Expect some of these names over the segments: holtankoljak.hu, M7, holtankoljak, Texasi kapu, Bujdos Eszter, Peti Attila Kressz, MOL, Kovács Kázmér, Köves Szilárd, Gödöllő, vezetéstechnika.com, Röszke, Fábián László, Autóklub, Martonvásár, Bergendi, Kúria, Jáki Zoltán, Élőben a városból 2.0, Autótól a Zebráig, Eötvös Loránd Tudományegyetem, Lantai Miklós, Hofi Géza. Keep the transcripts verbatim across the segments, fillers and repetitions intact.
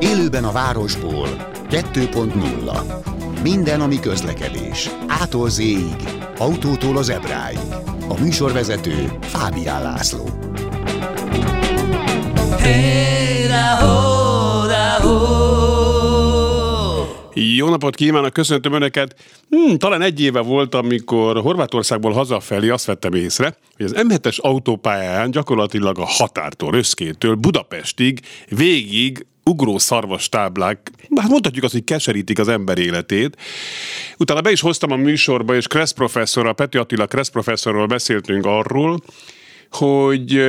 Élőben a városból kettő pont nulla. Minden, ami közlekedés. Ától Z-ig, autótól a zebráig. A műsorvezető Fábián László. Hey, da, ho, da, ho. Jó napot kívánok, köszöntöm Önöket! Hmm, talán egy éve volt, amikor Horvátországból hazafelé azt vettem észre, hogy az M hetes autópályán gyakorlatilag a határtól, Röszkétől Budapestig végig ugró szarvas táblák, hát mondhatjuk azt, hogy keserítik az ember életét. Utána be is hoztam a műsorba, és Kressz professzorral, Peti Attila Kressz professzorral beszéltünk arról, hogy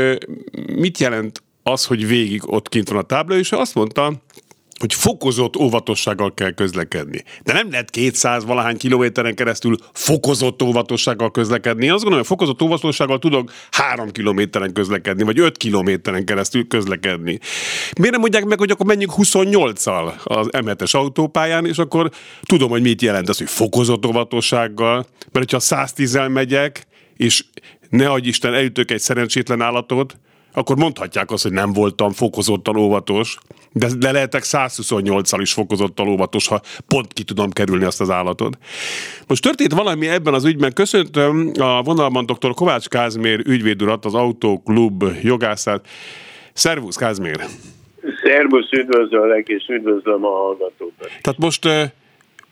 mit jelent az, hogy végig ott kint van a tábla, és azt mondta, hogy fokozott óvatossággal kell közlekedni. De nem lehet kétszáz-valahány kilométeren keresztül fokozott óvatossággal közlekedni. Én azt gondolom, hogy fokozott óvatossággal tudok három kilométeren közlekedni, vagy öt kilométeren keresztül közlekedni. Miért nem mondják meg, hogy akkor menjünk huszonnyolccal az M hetes autópályán, és akkor tudom, hogy mit jelent az, hogy fokozott óvatossággal, mert hogyha száztízzel megyek, és ne adj Isten, elütök egy szerencsétlen állatot, akkor mondhatják azt, hogy nem voltam fokozottan óvatos, de, de lehetek százhuszonnyolccal is fokozottan óvatos, ha pont ki tudom kerülni azt az állatot. Most történt valami ebben az ügyben. Köszöntöm a vonalban dr. Kovács Kázmér ügyvéd urat, az Autóklub jogászát. Szervusz, Kázmér! Szervusz, üdvözöllek, és üdvözlöm a hallgatókat. Tehát most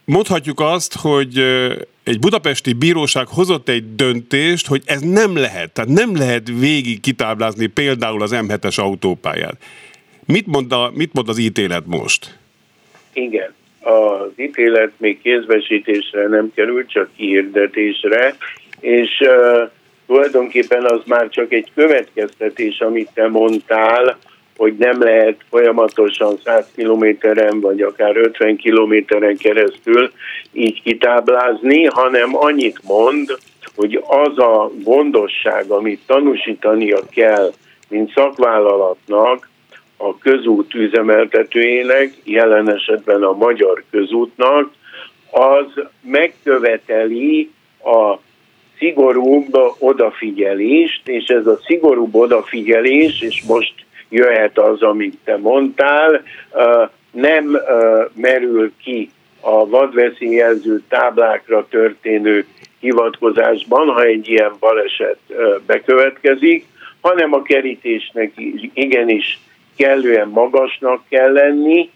mondhatjuk azt, hogy egy budapesti bíróság hozott egy döntést, hogy ez nem lehet. Tehát nem lehet végig kitáblázni például az M hetes autópályát. Mit mond, a, mit mond az ítélet most? Igen. Az ítélet még kézbesítésre nem került, csak kihirdetésre, és uh, tulajdonképpen az már csak egy következtetés, amit te mondtál, hogy nem lehet folyamatosan száz kilométeren, vagy akár ötven kilométeren keresztül így kitáblázni, hanem annyit mond, hogy az a gondosság, amit tanúsítania kell, mint szakvállalatnak, a közút üzemeltetőjének, jelen esetben a Magyar Közútnak, az megköveteli a szigorúbb odafigyelést, és ez a szigorúbb odafigyelés, és most jöhet az, amit te mondtál, nem merül ki a vadveszélyjelző táblákra történő hivatkozásban, ha egy ilyen baleset bekövetkezik, hanem a kerítésnek igenis kellően magasnak kell lenni,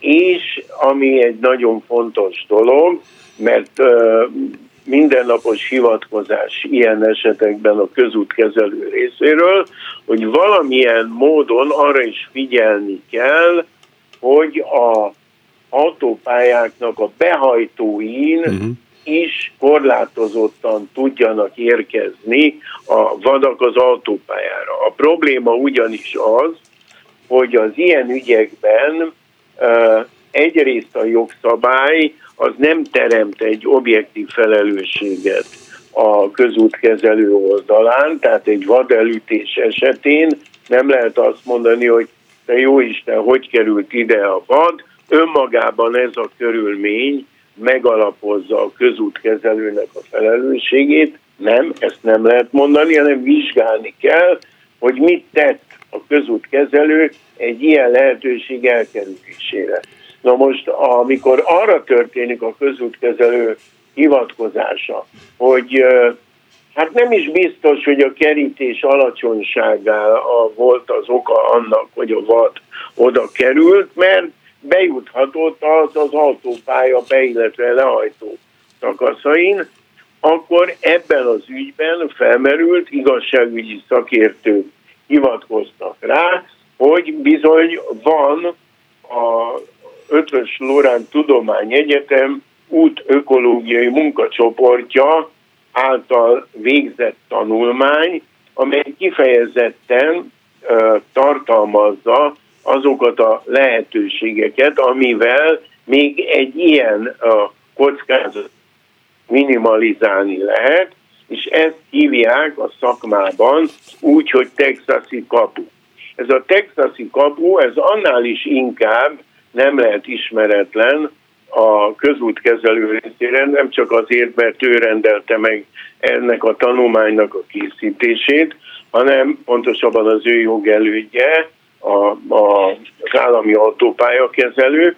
és ami egy nagyon fontos dolog, mert mindennapos hivatkozás ilyen esetekben a közútkezelő részéről, hogy valamilyen módon arra is figyelni kell, hogy az autópályáknak a behajtóin uh-huh. is korlátozottan tudjanak érkezni a vadak az autópályára. A probléma ugyanis az, hogy az ilyen ügyekben uh, egyrészt a jogszabály az nem teremt egy objektív felelősséget a közútkezelő oldalán, tehát egy vadelütés esetén nem lehet azt mondani, hogy te jó Isten, hogy került ide a vad. Önmagában ez a körülmény megalapozza a közútkezelőnek a felelősségét. Nem, ezt nem lehet mondani, hanem vizsgálni kell, hogy mit tett a közútkezelő egy ilyen lehetőség elkerülésére. Na most, amikor arra történik a közútkezelő hivatkozása, hogy hát nem is biztos, hogy a kerítés alacsonysága volt az oka annak, hogy a vad oda került, mert bejuthatott az az autópálya be, illetve lehajtó szakaszain, akkor ebben az ügyben felmerült igazságügyi szakértők hivatkoztak rá, hogy bizony van a Eötvös Loránd Tudományegyetem útökológiai munkacsoportja által végzett tanulmány, amely kifejezetten ö, tartalmazza azokat a lehetőségeket, amivel még egy ilyen ö, kockázat minimalizálni lehet, és ezt hívják a szakmában úgy, hogy texasi kapu. Ez a texasi kapu, ez annál is inkább nem lehet ismeretlen a közútkezelő részére, nem csak azért, mert ő rendelte meg ennek a tanulmánynak a készítését, hanem pontosabban az ő jogelődje, az állami autópályakezelő,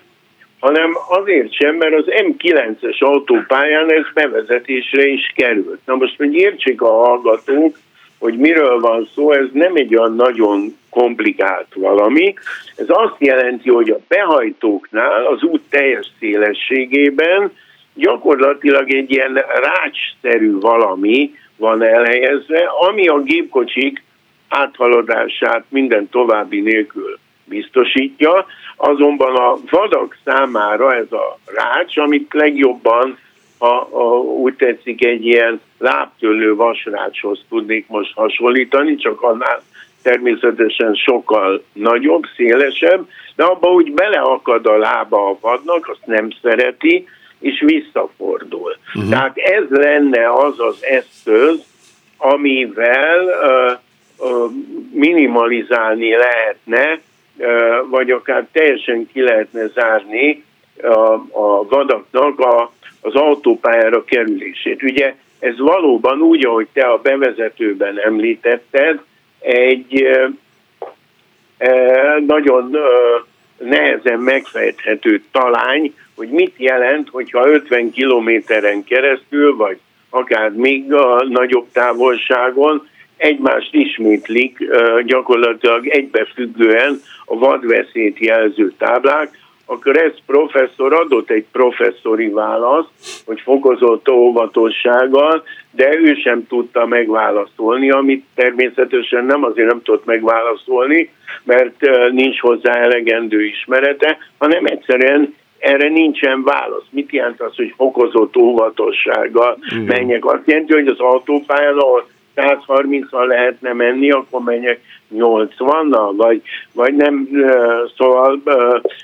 hanem azért sem, mert az em kilences autópályán ez bevezetésre is került. Na most, hogy értsék a hallgatók, hogy miről van szó, ez nem egy olyan nagyon komplikált valami. Ez azt jelenti, hogy a behajtóknál az út teljes szélességében gyakorlatilag egy ilyen rácsszerű valami van elhelyezve, ami a gépkocsik áthaladását minden további nélkül biztosítja, azonban a vadak számára ez a rács, amit legjobban, ha, ha úgy tetszik, egy ilyen lábtörlő vasrácshoz tudnék most hasonlítani, csak annál természetesen sokkal nagyobb, szélesebb, de abba úgy beleakad a lába a vadnak, azt nem szereti, és visszafordul. Uh-huh. Tehát ez lenne az az eszköz, amivel uh, uh, minimalizálni lehetne, uh, vagy akár teljesen ki lehetne zárni uh, a vadaknak a, az autópályára kerülését. Ugye ez valóban úgy, ahogy te a bevezetőben említetted, egy uh, uh, nagyon uh, nehezen megfejthető talány, hogy mit jelent, hogyha ötven kilométeren keresztül, vagy akár még a nagyobb távolságon egymást ismétlik gyakorlatilag egybefüggően a vadveszélyt jelző táblák, akkor ez professzor adott egy professzori választ, hogy fokozott óvatossággal, de ő sem tudta megválaszolni, amit természetesen nem azért nem tudott megválaszolni, mert nincs hozzá elegendő ismerete, hanem egyszerűen erre nincsen válasz. Mit jelent az, hogy fokozott óvatossággal mm. menjek? Azt jelenti, hogy az autópályán, ahol száz harminc-al lehetne menni, akkor menjek nyolcvannal, vagy, vagy nem, szóval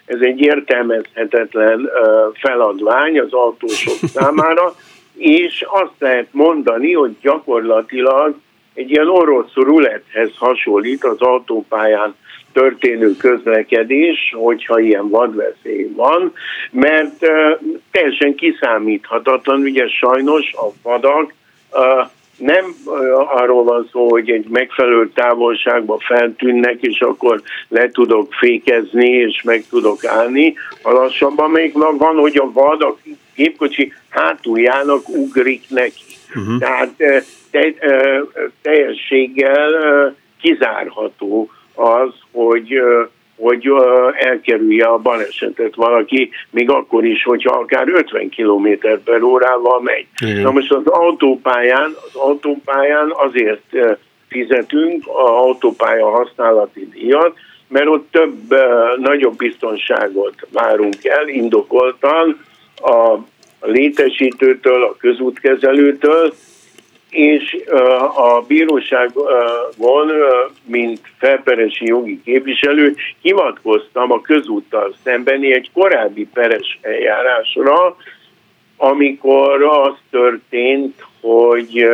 ez egy értelmezhetetlen feladvány az autósok számára, és azt lehet mondani, hogy gyakorlatilag egy ilyen orosz ruletthez hasonlít az autópályán történő közlekedés, hogyha ilyen vadveszély van, mert uh, teljesen kiszámíthatatlan, ugye sajnos a vadak uh, nem uh, arról van szó, hogy egy megfelelő távolságba feltűnnek, és akkor le tudok fékezni, és meg tudok állni. A lassabban még van, hogy a vad a gépkocsi hátuljának ugrik neki. Uh-huh. Tehát uh, te, uh, teljességgel uh, kizárható az, hogy, hogy elkerülje a balesetet valaki, még akkor is, hogyha akár ötven kilométer per órával megy. Igen. Na most az autópályán, az autópályán azért fizetünk az autópálya használati díjat, mert ott több, nagyobb biztonságot várunk el, indokoltan a létesítőtől, a közútkezelőtől, és a bíróságon, mint felperesi jogi képviselő, hivatkoztam a közúttal szembeni egy korábbi peres eljárásra, amikor az történt, hogy,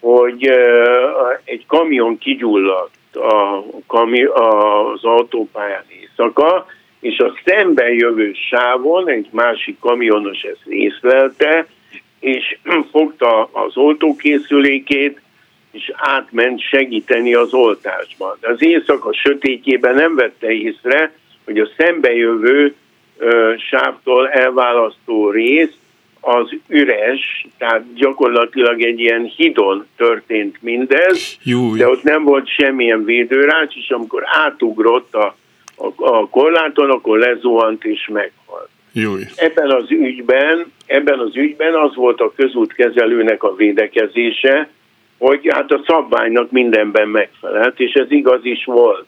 hogy egy kamion kigyulladt a, kami, az autópályán éjszaka, és a szemben jövő sávon egy másik kamionos ezt észlelte, és fogta az oltókészülékét, és átment segíteni az oltásban. Az éjszaka sötétjében nem vette észre, hogy a szembejövő ö, sávtól elválasztó rész az üres, tehát gyakorlatilag egy ilyen hidon történt mindez, Júj. de ott nem volt semmilyen védőrács, és amikor átugrott a, a, a korláton, akkor lezuhant és meghalt. Júj. Ebben az ügyben, ebben az ügyben az volt a közútkezelőnek a védekezése, hogy hát a szabványnak mindenben megfelelt, és ez igaz is volt.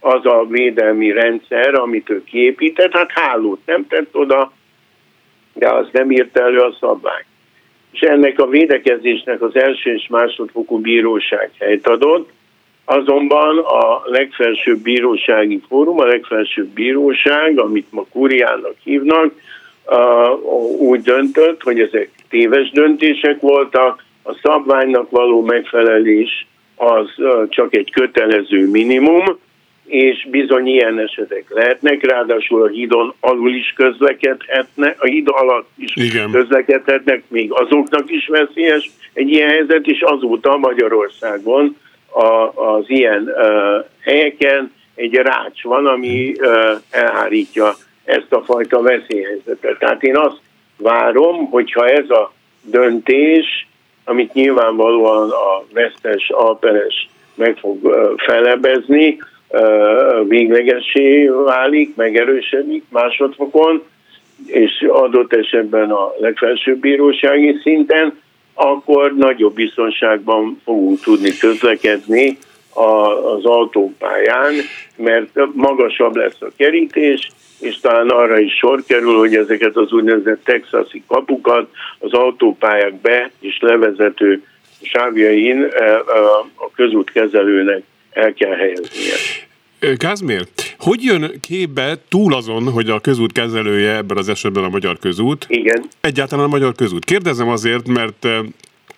Az a védelmi rendszer, amit ő kiépített, hát hálót nem tett oda, de az nem írt elő a szabvány. És ennek a védekezésnek az első és másodfokú bíróság helyt adott, azonban a legfelsőbb bírósági fórum, a legfelsőbb bíróság, amit ma Kúriának hívnak, úgy döntött, hogy ezek téves döntések voltak, a szabványnak való megfelelés az csak egy kötelező minimum, és bizony ilyen esetek lehetnek, ráadásul a hídon alul is közlekedhetnek, a híd alatt is igen. közlekedhetnek, még azoknak is veszélyes egy ilyen helyzet, és azóta Magyarországon a, az ilyen uh, helyeken egy rács van, ami uh, elhárítja ezt a fajta veszélyhelyzetet. Tehát én azt várom, hogyha ez a döntés, amit nyilvánvalóan a vesztes, alperes meg fog uh, felebezni, véglegessé válik, megerősödik másodfokon, és adott esetben a legfelsőbb bírósági szinten, akkor nagyobb biztonságban fogunk tudni közlekedni az autópályán, mert magasabb lesz a kerítés, és talán arra is sor kerül, hogy ezeket az úgynevezett texasi kapukat az autópályák be- és levezető sávjain a közútkezelőnek el kell helyeznie. Kázmér, hogy jön képbe túl azon, hogy a közút kezelője ebben az esetben a Magyar Közút? Igen. Egyáltalán a Magyar Közút. Kérdezem azért, mert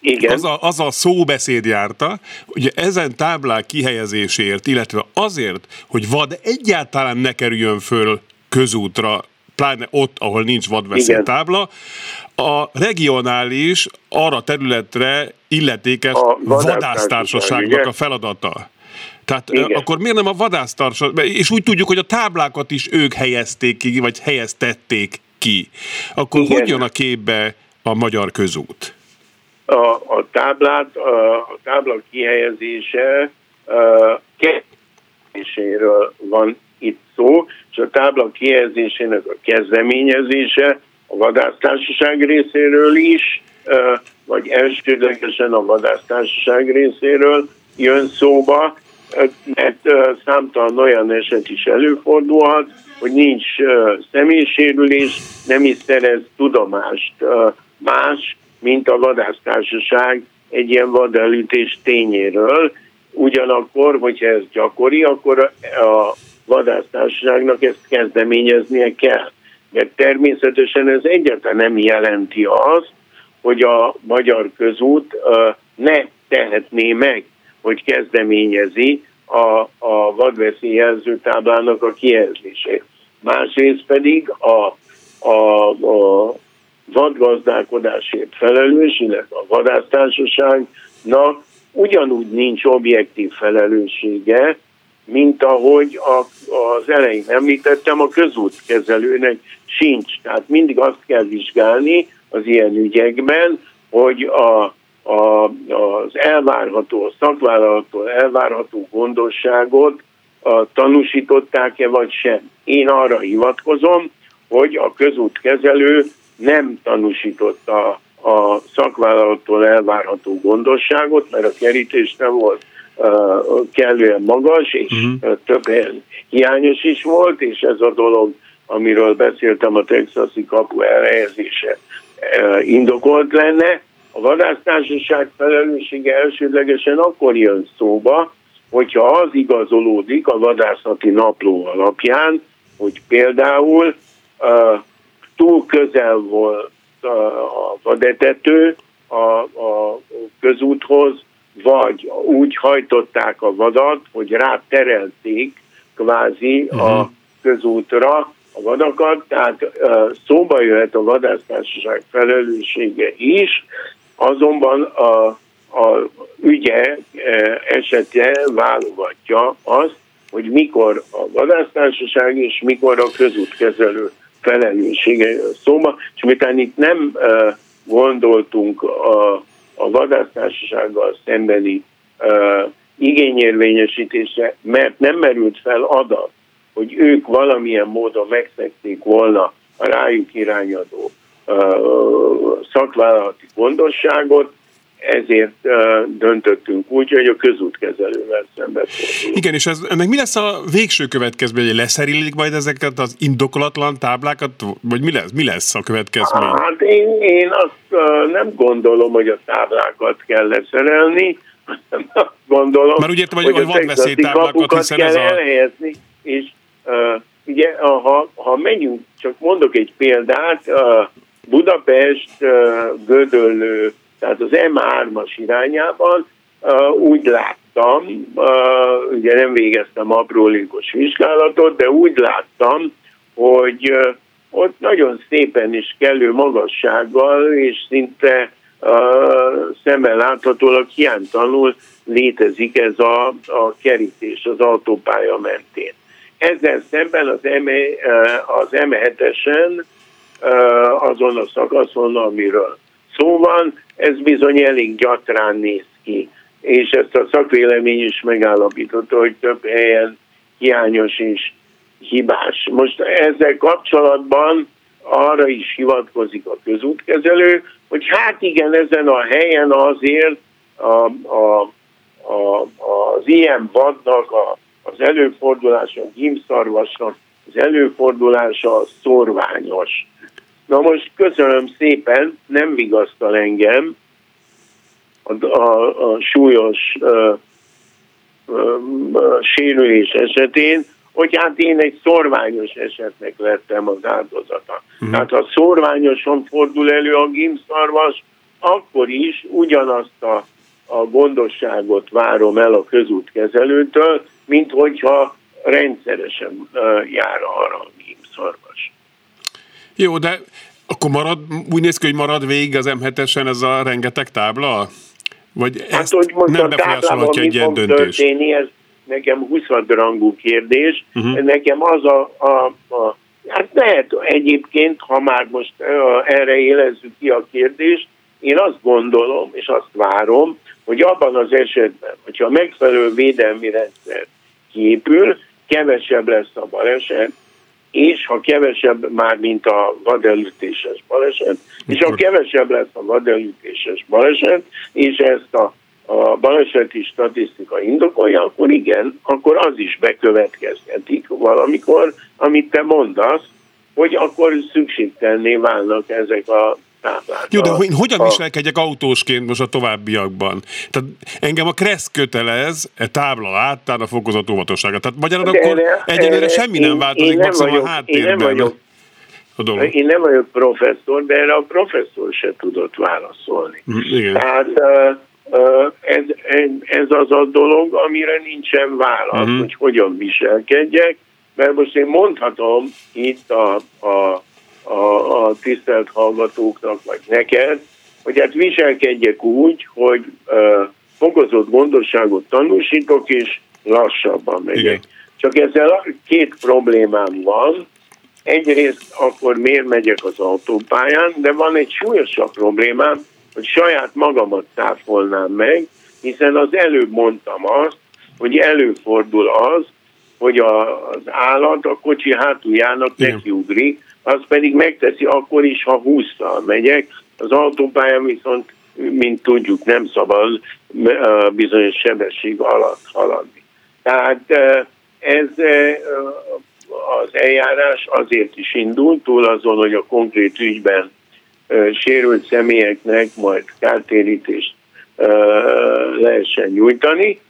igen. Az, a, az a szóbeszéd járta, hogy ezen táblák kihelyezéséért, illetve azért, hogy vad egyáltalán ne kerüljön föl közútra, pláne ott, ahol nincs vadveszélytábla, a regionális arra területre illetékes a vadásztársaságnak a feladata. Tehát igen. Akkor miért nem a vadásztársaság, és úgy tudjuk, hogy a táblákat is ők helyezték ki, vagy helyeztették ki. Akkor igen. Hogy jön a képbe a Magyar Közút? A, a táblát, a, a tábla kihelyezése kezdeményezéséről van itt szó, és a tábla kihelyezésének a kezdeményezése a vadásztársaság részéről is, vagy elsődlegesen a vadásztársaság részéről jön szóba, mert számtalan olyan eset is előfordulhat, hogy nincs személysérülés, nem is szerez tudomást más, mint a vadásztársaság egy ilyen vadelütés tényéről. Ugyanakkor, hogyha ez gyakori, akkor a vadásztársaságnak ezt kezdeményeznie kell. Mert természetesen ez egyáltalán nem jelenti azt, hogy a Magyar Közút ne tehetné meg, hogy kezdeményezi a, a vadveszélyjelző táblának a kijelzését. Másrészt pedig a, a, a vadgazdálkodásért felelős, illetve a vadásztársaságnak ugyanúgy nincs objektív felelőssége, mint ahogy a, az elején említettem, a közútkezelőnek sincs. Tehát mindig azt kell vizsgálni az ilyen ügyekben, hogy a A, az elvárható, a szakvállalattól elvárható gondosságot a, tanúsították-e vagy sem. Én arra hivatkozom, hogy a közútkezelő nem tanúsította a, a szakvállalattól elvárható gondosságot, mert a kerítés nem volt a, a kellően magas, és mm-hmm. több helyen hiányos is volt, és ez a dolog, amiről beszéltem, a texasi kapu elhelyezése e, indokolt lenne. A vadásztársaság felelőssége elsődlegesen akkor jön szóba, hogyha az igazolódik a vadászati napló alapján, hogy például uh, túl közel volt uh, a vadetető a, a közúthoz, vagy úgy hajtották a vadat, hogy ráterelték kvázi a közútra a vadakat, tehát uh, szóba jöhet a vadásztársaság felelőssége is. Azonban a, a ügye esete válogatja azt, hogy mikor a vadásztársaság és mikor a közútkezelő felelőssége szóba, és miután itt nem gondoltunk a, a vadásztársasággal szembeni igényérvényesítésre, mert nem merült fel adat, hogy ők valamilyen módon megszegték volna a rájuk irányadó szakvállalati gondosságot, ezért döntöttünk úgy, hogy a közútkezelővel szemben fordulunk. Igen, és ez, ennek mi lesz a végső következmény? Leszerílik majd ezeket az indokolatlan táblákat? Vagy mi lesz, mi lesz a következmény? Hát én, én azt nem gondolom, hogy a táblákat kell leszerelni, hanem azt gondolom, már úgy értem, hogy, hogy a texasikapukat hiszen kell ez a... elhelyezni, és uh, ugye, ha, ha menjünk, csak mondok egy példát, uh, Budapest Gödöllő, tehát az em hármas irányában úgy láttam ugye nem végeztem aprólékos vizsgálatot, de úgy láttam, hogy ott nagyon szépen és kellő magassággal, és szinte Uh, szemmel láthatólag hiánytalanul létezik ez a, a kerítés az autópálya mentén. Ezzel szemben az, M, uh, az M hetesen uh, azon a szakaszon, amiről szó van, ez bizony elég gyatrán néz ki, és ezt a szakvélemény is megállapította, hogy több helyen hiányos és hibás. Most ezzel kapcsolatban arra is hivatkozik a közútkezelő, hogy hát igen, ezen a helyen azért a, a, a, az ilyen vadnak, a, az előfordulása, a gímszarvasnak az előfordulása szorványos. Na most köszönöm szépen, nem vigasztal engem a, a, a súlyos ö, ö, ö, sérülés esetén, hogy hát én egy szorványos esetnek lettem az áldozata. Hmm. Tehát ha szorványosan fordul elő a gímszarvas, akkor is ugyanazt a, a gondosságot várom el a közútkezelőtől, mint hogyha rendszeresen uh, jár arra a gímszarvas. Jó, de akkor marad, úgy néz ki, hogy marad végig az M hetesen ez a rengeteg tábla? Vagy hát, ezt hogy most nem befolyásolhatja egy ilyen döntés? Nekem huszadrangú kérdés, uh-huh. nekem az a, a, a... Hát lehet egyébként, ha már most erre élezzük ki a kérdést, én azt gondolom, és azt várom, hogy abban az esetben, hogyha a megfelelő védelmi rendszer kiépül, kevesebb lesz a baleset, és ha kevesebb, már mint a vadelütéses baleset, Mikor? és ha kevesebb lesz a vadelütéses baleset, és ezt a a baleseti statisztika indokolja, akkor igen, akkor az is bekövetkezhetik valamikor, amit te mondasz, hogy akkor szükségtelné válnak ezek a táblák. Jó, de én hogyan viselkedjek autósként most a továbbiakban? Tehát engem a Kressz kötelez e tábla láttán a fokozott óvatosságra. Tehát magyarul akkor egyenlőre semmi nem változik, maximum a háttérben a dolog. Én nem vagyok professzor, de erre a professzor se tudott válaszolni. Igen. Tehát... Ez, ez az a dolog, amire nincsen válasz, uh-huh. hogy hogyan viselkedjek, mert most én mondhatom itt a, a, a, a tisztelt hallgatóknak, vagy neked, hogy hát viselkedjek úgy, hogy uh, fokozott gondosságot tanúsítok, és lassabban megyek. Igen. Csak ezzel két problémám van. Egyrészt akkor miért megyek az autópályán, de van egy súlyosabb problémám, hogy saját magamat táfolnám meg, hiszen az előbb mondtam azt, hogy előfordul az, hogy a, az állat a kocsi hátuljának nekiugrik, az pedig megteszi akkor is, ha hússzal megyek. Az autópályán viszont, mint tudjuk, nem szabad bizonyos sebesség alatt haladni. Tehát ez az eljárás azért is indult, túl azon, hogy a konkrét ügyben sérült személyeknek majd kártérítést uh, lehessen nyújtani,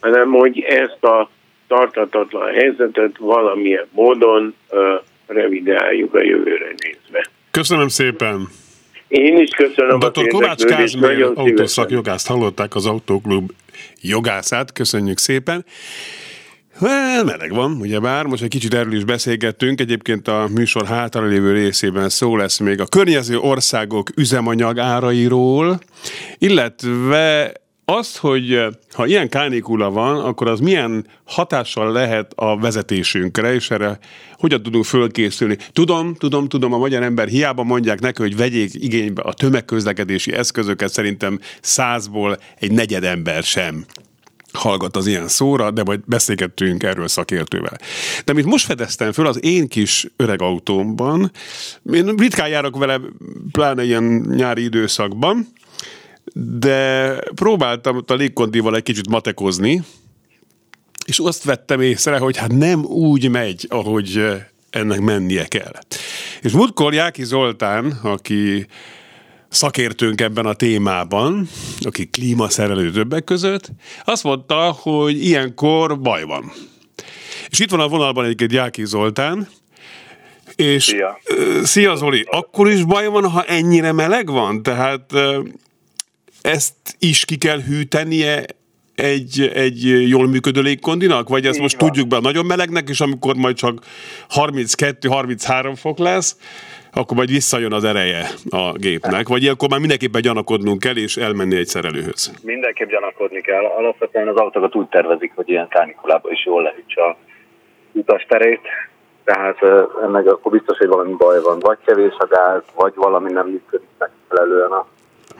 hanem hogy ezt a tarthatatlan helyzetet valamilyen módon uh, revideáljuk a jövőre nézve. Köszönöm szépen! Én is köszönöm. doktor Kovács Kázmér autószakjogást hallották, az Autóklub jogászát. Köszönjük szépen! Well, meleg van, ugyebár. Most egy kicsit erről is beszélgettünk. Egyébként a műsor hátra lévő részében szó lesz még a környező országok üzemanyag árairól, illetve az, hogy ha ilyen kánikula van, akkor az milyen hatással lehet a vezetésünkre, és erre hogyan tudunk fölkészülni. Tudom, tudom, tudom, a magyar ember hiába mondják neki, hogy vegyék igénybe a tömegközlekedési eszközöket, szerintem százból egy negyed ember sem hallgat az ilyen szóra, de majd beszélgettünk erről szakértővel. De amit most fedeztem föl az én kis öreg autómban, én ritkán járok vele, pláne ilyen nyári időszakban, de próbáltam a légkondival egy kicsit matekozni, és azt vettem észre, hogy hát nem úgy megy, ahogy ennek mennie kell. És múltkor Jáki Zoltán, aki szakértőnk ebben a témában, aki klímaszerelő többek között, azt mondta, hogy ilyenkor baj van. És itt van a vonalban egyébként Jáki Zoltán, és szia, szia Zoli, akkor is baj van, ha ennyire meleg van? Tehát ezt is ki kell hűtenie egy, egy jól működő légkondinak? Vagy ezt így most van. Tudjuk be nagyon melegnek, és amikor majd csak harminckettő-harminchárom fok lesz, akkor majd visszajön az ereje a gépnek, vagy ilyenkor már mindenképpen gyanakodnunk kell, és elmenni egy szerelőhöz. Mindenképp gyanakodni kell. Alapvetően az autókat úgy tervezik, hogy ilyen kánikulában is jól lehűtse a utasterét, tehát ennek akkor biztos, hogy valami baj van. Vagy kevés a gáz, vagy valami nem működik megfelelően a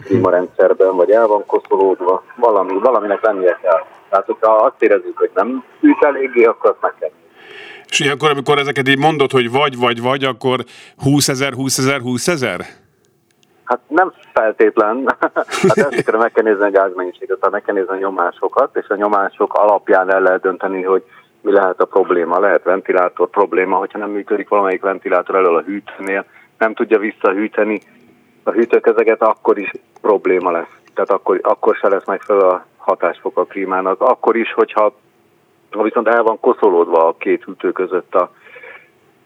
klímarendszerben, vagy el van koszolódva, valami, valaminek lennie kell. Tehát ha azt érezzük, hogy nem hűt eléggé, akkor azt meg kell. És ilyenkor, amikor ezeket így mondod, hogy vagy, vagy, vagy, akkor húszezer, húszezer, húszezer? Hát nem feltétlen. Hát ezekre meg kell nézni a gázmennyiséget, meg kell nézni a nyomásokat, és a nyomások alapján el lehet dönteni, hogy mi lehet a probléma. Lehet ventilátor probléma, hogyha nem működik valamelyik ventilátor elől a hűtőnél, nem tudja visszahűteni a hűtőközeket, akkor is probléma lesz. Tehát akkor, akkor se lesz megfelelő a hatásfok a klímának. Akkor is, hogyha ha viszont el van koszolódva a két hűtő között a,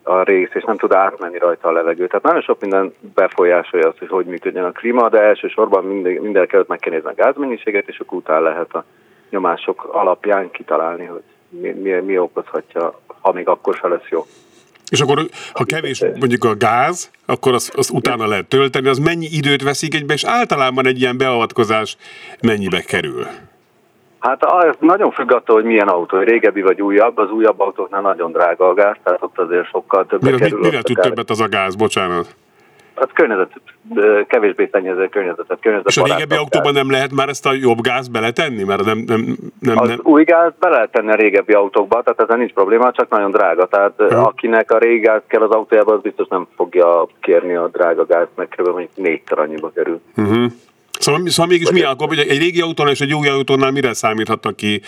a rész, és nem tud átmenni rajta a levegő. Tehát nagyon sok minden befolyásolja azt, hogy hogy működjön a klíma, de elsősorban minden, mindenek előtt meg kell nézni a gázmennyiséget, és akkor utána lehet a nyomások alapján kitalálni, hogy mi, mi, mi okozhatja, amíg akkor se lesz jó. És akkor, ha kevés mondjuk a gáz, akkor azt, azt utána lehet tölteni, az mennyi időt veszik egybe, és általában egy ilyen beavatkozás mennyibe kerül? Hát az nagyon függ attól, hogy milyen autó, régebbi vagy újabb, az újabb autóknál nagyon drága a gáz, tehát ott azért sokkal többet kerül. Mire tud többet az a gáz, bocsánat? Az környezet, kevésbé szennyező környezetet. És a régebbi autóban nem lehet már ezt a jobb gáz beletenni? Mert nem, nem, nem, az nem... új gáz be lehet tenni a régebbi autókba, tehát ezen nincs probléma, csak nagyon drága. Tehát hmm. akinek a régi gáz kell az autójába, az biztos nem fogja kérni a drága gáz, meg kb. Mondjuk négyszer annyiba kerül. Uh-huh. Szóval, szóval mégis mi akkor, hogy egy régi autónál és egy új autónál mire számíthat, aki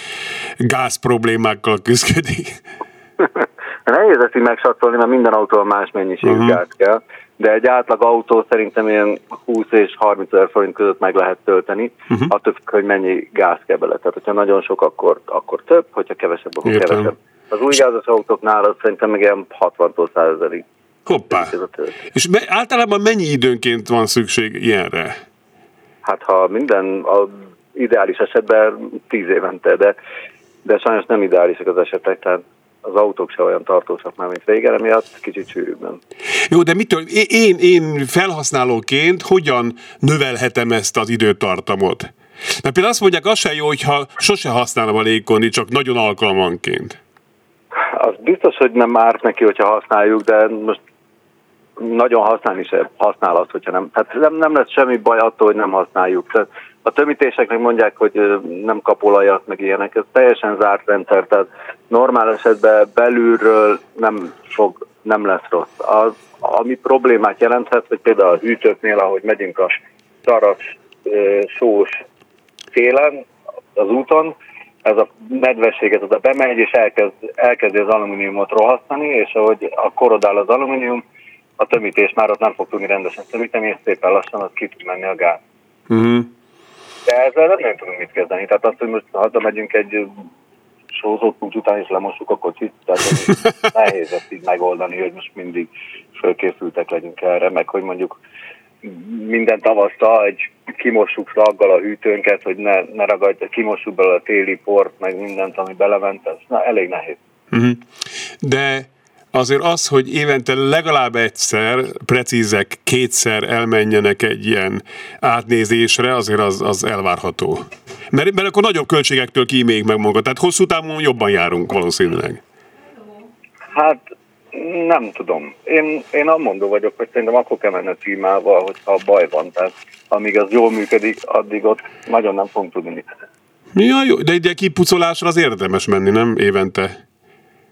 gáz problémákkal küzdik? Nehéz ezt így megsattolni, mert minden autóval más mennyiségű uh-huh. gáz kell, de egy átlag autó szerintem ilyen húsz és harminc ezer forint között meg lehet tölteni, uh-huh. attól függ, hogy mennyi gáz kell bele. Tehát, hogyha nagyon sok, akkor, akkor több, hogyha kevesebb, akkor értem. Kevesebb. Az új gázos autóknál az szerintem meg ilyen hatvantól százezerig. Hoppá! És me- általában mennyi időnként van szükség ilyenre? Hát ha minden, az ideális esetben tíz évente, de, de sajnos nem ideálisak az esetek, tehát az autók se olyan tartósak már, mint régen, emiatt kicsit sűrűbben. Jó, de mitől? Én, én felhasználóként hogyan növelhetem ezt az időtartamot? Mert például azt mondják, az se jó, hogyha sose használom a légkondit, csak nagyon alkalmanként. Az biztos, hogy nem árt neki, hogyha használjuk, de most nagyon használni se használ azt, hogyha nem. Tehát nem, nem lesz semmi baj attól, hogy nem használjuk. Tehát a tömítéseknek mondják, hogy nem kap olajat, meg ilyenek. Ez teljesen zárt rendszer, tehát normál esetben belülről nem, fog, nem lesz rossz. Az, ami problémát jelenthet, hogy például a hűtőknél, ahogy megyünk a saras, sós szélen az úton, ez a nedvesség, ez oda bemegy, és elkezd, elkezdi az alumíniumot rohasztani, és ahogy a korodál az alumínium, a tömítés már ott nem fog tudni rendesen tömíteni, és szépen lassan az ki tud menni a gáz. Uh-huh. De ezzel nem tudunk mit kezdeni. Tehát azt, hogy most hazamegyünk egy sózott út után, és lemossuk a kocsit, tehát nehéz ezt így megoldani, hogy most mindig fölkészültek legyünk erre, meg hogy mondjuk minden tavasztal egy kimossuk slaggal a hűtőnket, hogy ne, ne ragadj, kimossuk belőle a téli port, meg mindent, ami belement, ez na, elég nehéz. Uh-huh. De... azért az, hogy évente legalább egyszer, precízek kétszer elmenjenek egy ilyen átnézésre, azért az, az elvárható. Mert, mert akkor nagyobb költségektől kíméljük meg magunkat, tehát hosszú távon jobban járunk valószínűleg. Hát nem tudom. Én, én amondó vagyok, hogy szerintem akkor kell menni a klímával, hogyha baj van. Tehát amíg az jól működik, addig ott nagyon nem fogunk tudni mit. Ja, jó, de egy kipucolásra az érdemes menni, nem évente?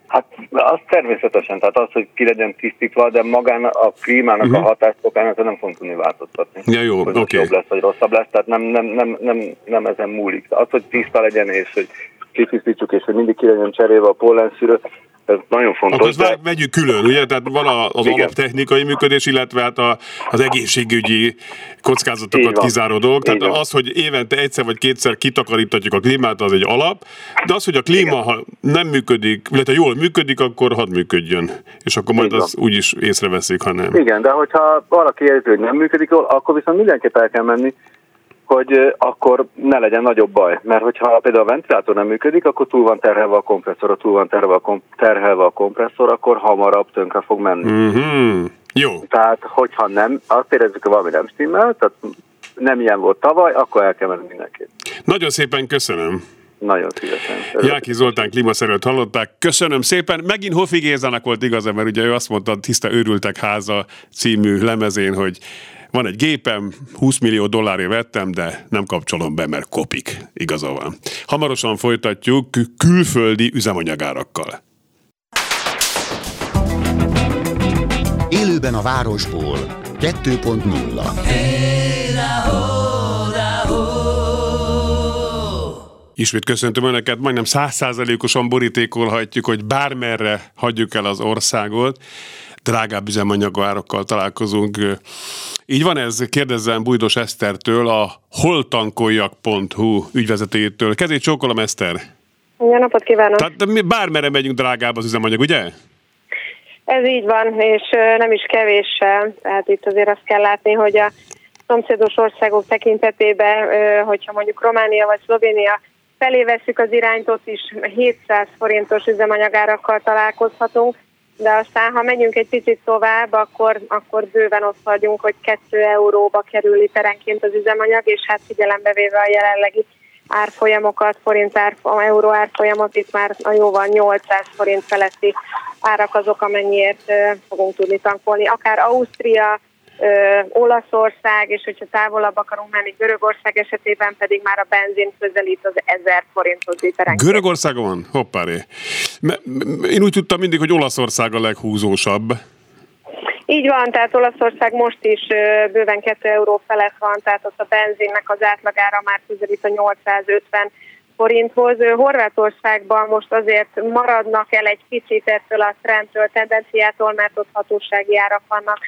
Hát az természetesen, tehát az, hogy ki legyen tisztítva, de magán a klímának uh-huh. a hatásfokán nem fogunk tudni változtatni. Ja, jó, hogy okay. jobb lesz, vagy rosszabb lesz, tehát nem, nem, nem, nem, nem ezen múlik. Az, hogy tiszta legyen, és hogy kitisztítsuk, és hogy mindig ki legyen cserélve a pollenszűrő, ez nagyon fontos. Akkor ezt de... vegyük külön, ugye? Tehát van az igen. alaptechnikai működés, illetve hát a, az egészségügyi kockázatokat kizáró dolog. Tehát igen. az, hogy évente egyszer vagy kétszer kitakarítatjuk a klímát, az egy alap, de az, hogy a klíma igen. ha nem működik, illetve jól működik, akkor hadd működjön. És akkor majd igen. azt úgyis észreveszik, ha nem. Igen, de hogyha valaki érzi, hogy nem működik jól, akkor viszont mindenképp el kell menni, hogy akkor ne legyen nagyobb baj. Mert hogyha például a ventilátor nem működik, akkor túl van terhelve a kompresszor, túl van terhelve a, kom- terhelve a kompresszor, akkor hamarabb tönkre fog menni. Mm-hmm. Jó. Tehát, hogyha nem, azt érezzük, hogy valami nem stimmel, tehát nem ilyen volt tavaly, akkor el kell menni mindenkit. Nagyon szépen köszönöm. Nagyon szívesen. Jáki Zoltán klímaszerűt hallották. Köszönöm szépen. Megint Hofi Gézának volt igaza, mert ugye ő azt mondta a Tiszta Őrültek Háza című lemezén, hogy van egy gépem, húsz millió dollárért vettem, de nem kapcsolom be, mert kopik. Igaza van. Hamarosan folytatjuk külföldi üzemanyagárakkal. Élőben a városból kettő pont nulla. Hey, la, ho, la, ho. Ismét köszöntöm Önöket, majdnem száz százalékosan borítékolhatjuk, hogy bármerre hagyjuk el az országot. Drágább üzemanyagárakkal találkozunk. Így van ez, kérdezzem Bujdos Esztertől, a holtankoljak pont hu ügyvezetőjétől. Kezét csókolom, Eszter! Jó napot kívánok! Tehát bármerre megyünk, drágább az üzemanyag, ugye? Ez így van, és nem is kevéssel. Tehát itt azért azt kell látni, hogy a szomszédos országok tekintetében, hogyha mondjuk Románia vagy Szlovénia felé veszük az irányt, ott is hétszáz forintos üzemanyagárakkal találkozhatunk, de aztán, ha megyünk egy picit tovább, akkor, akkor bőven ott vagyunk, hogy két euróba kerül literenként az üzemanyag, és hát figyelembe véve a jelenlegi árfolyamokat, forint árfolyam, euró árfolyamot, itt már jóval nyolcszáz forint feletti árak azok, amennyiért uh, fogunk tudni tankolni. Akár Ausztria, uh, Olaszország, és hogyha távolabb akarunk menni, Görögország esetében pedig már a benzin közelít az ezer forintot literenként. Görögországon van? Hoppáré. Én úgy tudtam mindig, hogy Olaszország a leghúzósabb. Így van, tehát Olaszország most is bőven két euró felett van, tehát ott a benzinnek az átlagára már közelít a nyolcszázötven forinthoz. Horvátországban most azért maradnak el egy kicsit ettől a trendtől, tendenciától, mert ott hatósági árak vannak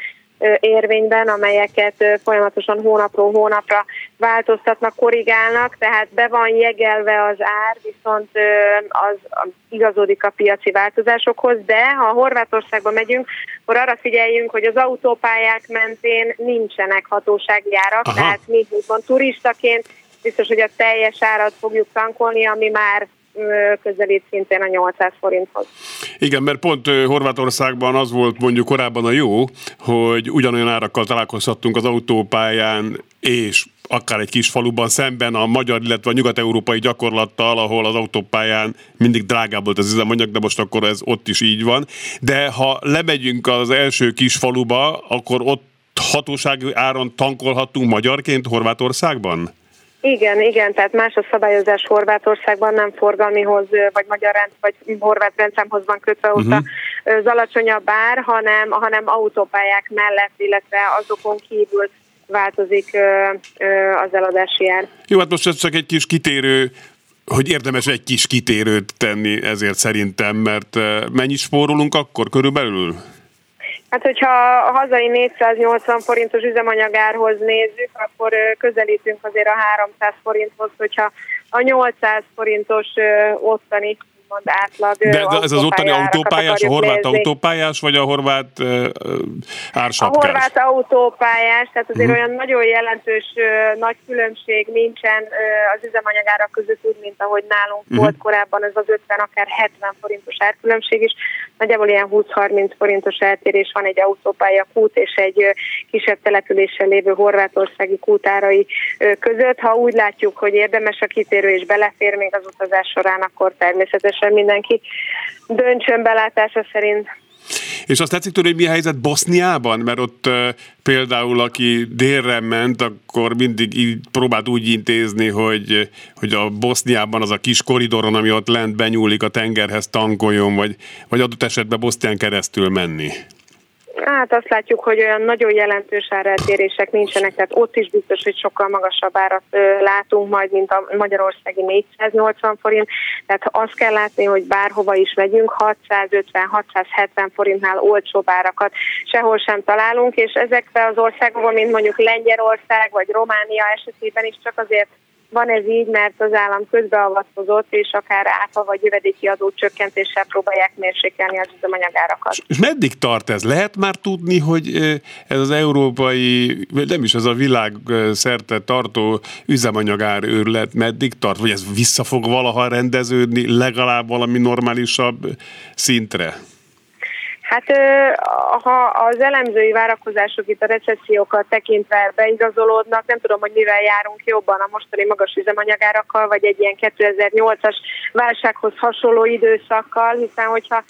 érvényben, amelyeket folyamatosan hónapról hónapra változtatnak, korrigálnak, tehát be van jegelve az ár, viszont az igazodik a piaci változásokhoz, de ha Horvátországba megyünk, akkor arra figyeljünk, hogy az autópályák mentén nincsenek hatósági árak, aha, tehát mi úgymond turistaként biztos, hogy a teljes árat fogjuk tankolni, ami már közelít szintén a nyolcszáz forinthoz. Igen, mert pont Horvátországban az volt mondjuk korábban a jó, hogy ugyanolyan árakkal találkozhattunk az autópályán, és akár egy kis faluban szemben a magyar, illetve a nyugat-európai gyakorlattal, ahol az autópályán mindig drágább volt az üzemanyag, de most akkor ez ott is így van. De ha lemegyünk az első kis faluba, akkor ott hatósági áron tankolhatunk magyarként Horvátországban? Igen, igen, tehát más a szabályozás Horvátországban, nem forgalmihoz, vagy magyar rend, vagy horvát rendszámhoz van kötve ott uh-huh. az alacsonyabb ár, hanem, hanem autópályák mellett, illetve azokon kívül változik az eladási ár. Jó, hát most csak egy kis kitérő, hogy érdemes egy kis kitérőt tenni ezért szerintem, mert mennyit spórolunk akkor körülbelül? Hát, hogyha a hazai négyszáznyolcvan forintos üzemanyagárhoz nézzük, akkor közelítünk azért a háromszáz forinthoz, hogyha a nyolcszáz forintos ottani mond, átlag. De, de ez az ottani autópályás, a horvát nézni. Autópályás, vagy a horvát uh, ársapkás? A horvát autópályás, tehát azért hmm. olyan nagyon jelentős uh, nagy különbség nincsen uh, az üzemanyagárak között, úgy, mint ahogy nálunk hmm. volt korábban, ez az ötven, akár hetven forintos árkülönbség is. Nagyjából ilyen húsz-harminc forintos eltérés van egy autópálya kút és egy kisebb településsel lévő horvátországi kútárai között. Ha úgy látjuk, hogy érdemes a kitérő és belefér még az utazás során, akkor természetesen mindenki döntsön belátása szerint. És azt tetszik tudni, hogy mi a helyzet Boszniában? Mert ott uh, például, aki délre ment, akkor mindig így próbált úgy intézni, hogy, hogy a Boszniában az a kis koridoron, ami ott lent benyúlik a tengerhez, tankoljon, vagy, vagy adott esetben Bosznián keresztül menni. Hát azt látjuk, hogy olyan nagyon jelentős áreltérések nincsenek, tehát ott is biztos, hogy sokkal magasabb árat látunk majd, mint a magyarországi négyszáznyolcvan forint, tehát azt kell látni, hogy bárhova is megyünk, hatszázötven-hatszázhetven forintnál olcsóbb árakat sehol sem találunk, és ezekben az országokban, mint mondjuk Lengyelország vagy Románia esetében is csak azért Van ez így, mert az állam közbeavatkozott, és akár áfa vagy jövedéki adó csökkentéssel próbálják mérsékelni az üzemanyagárakat. És meddig tart ez? Lehet már tudni, hogy ez az európai, nem is ez a világ szerte tartó üzemanyagár őrület meddig tart? Vagy ez vissza fog valaha rendeződni legalább valami normálisabb szintre? Hát ha az elemzői várakozások itt a recessziókat tekintve beigazolódnak, nem tudom, hogy mivel járunk jobban, a mostani magas üzemanyagárakkal, vagy egy ilyen kétezer-nyolcas válsághoz hasonló időszakkal, hiszen hogyha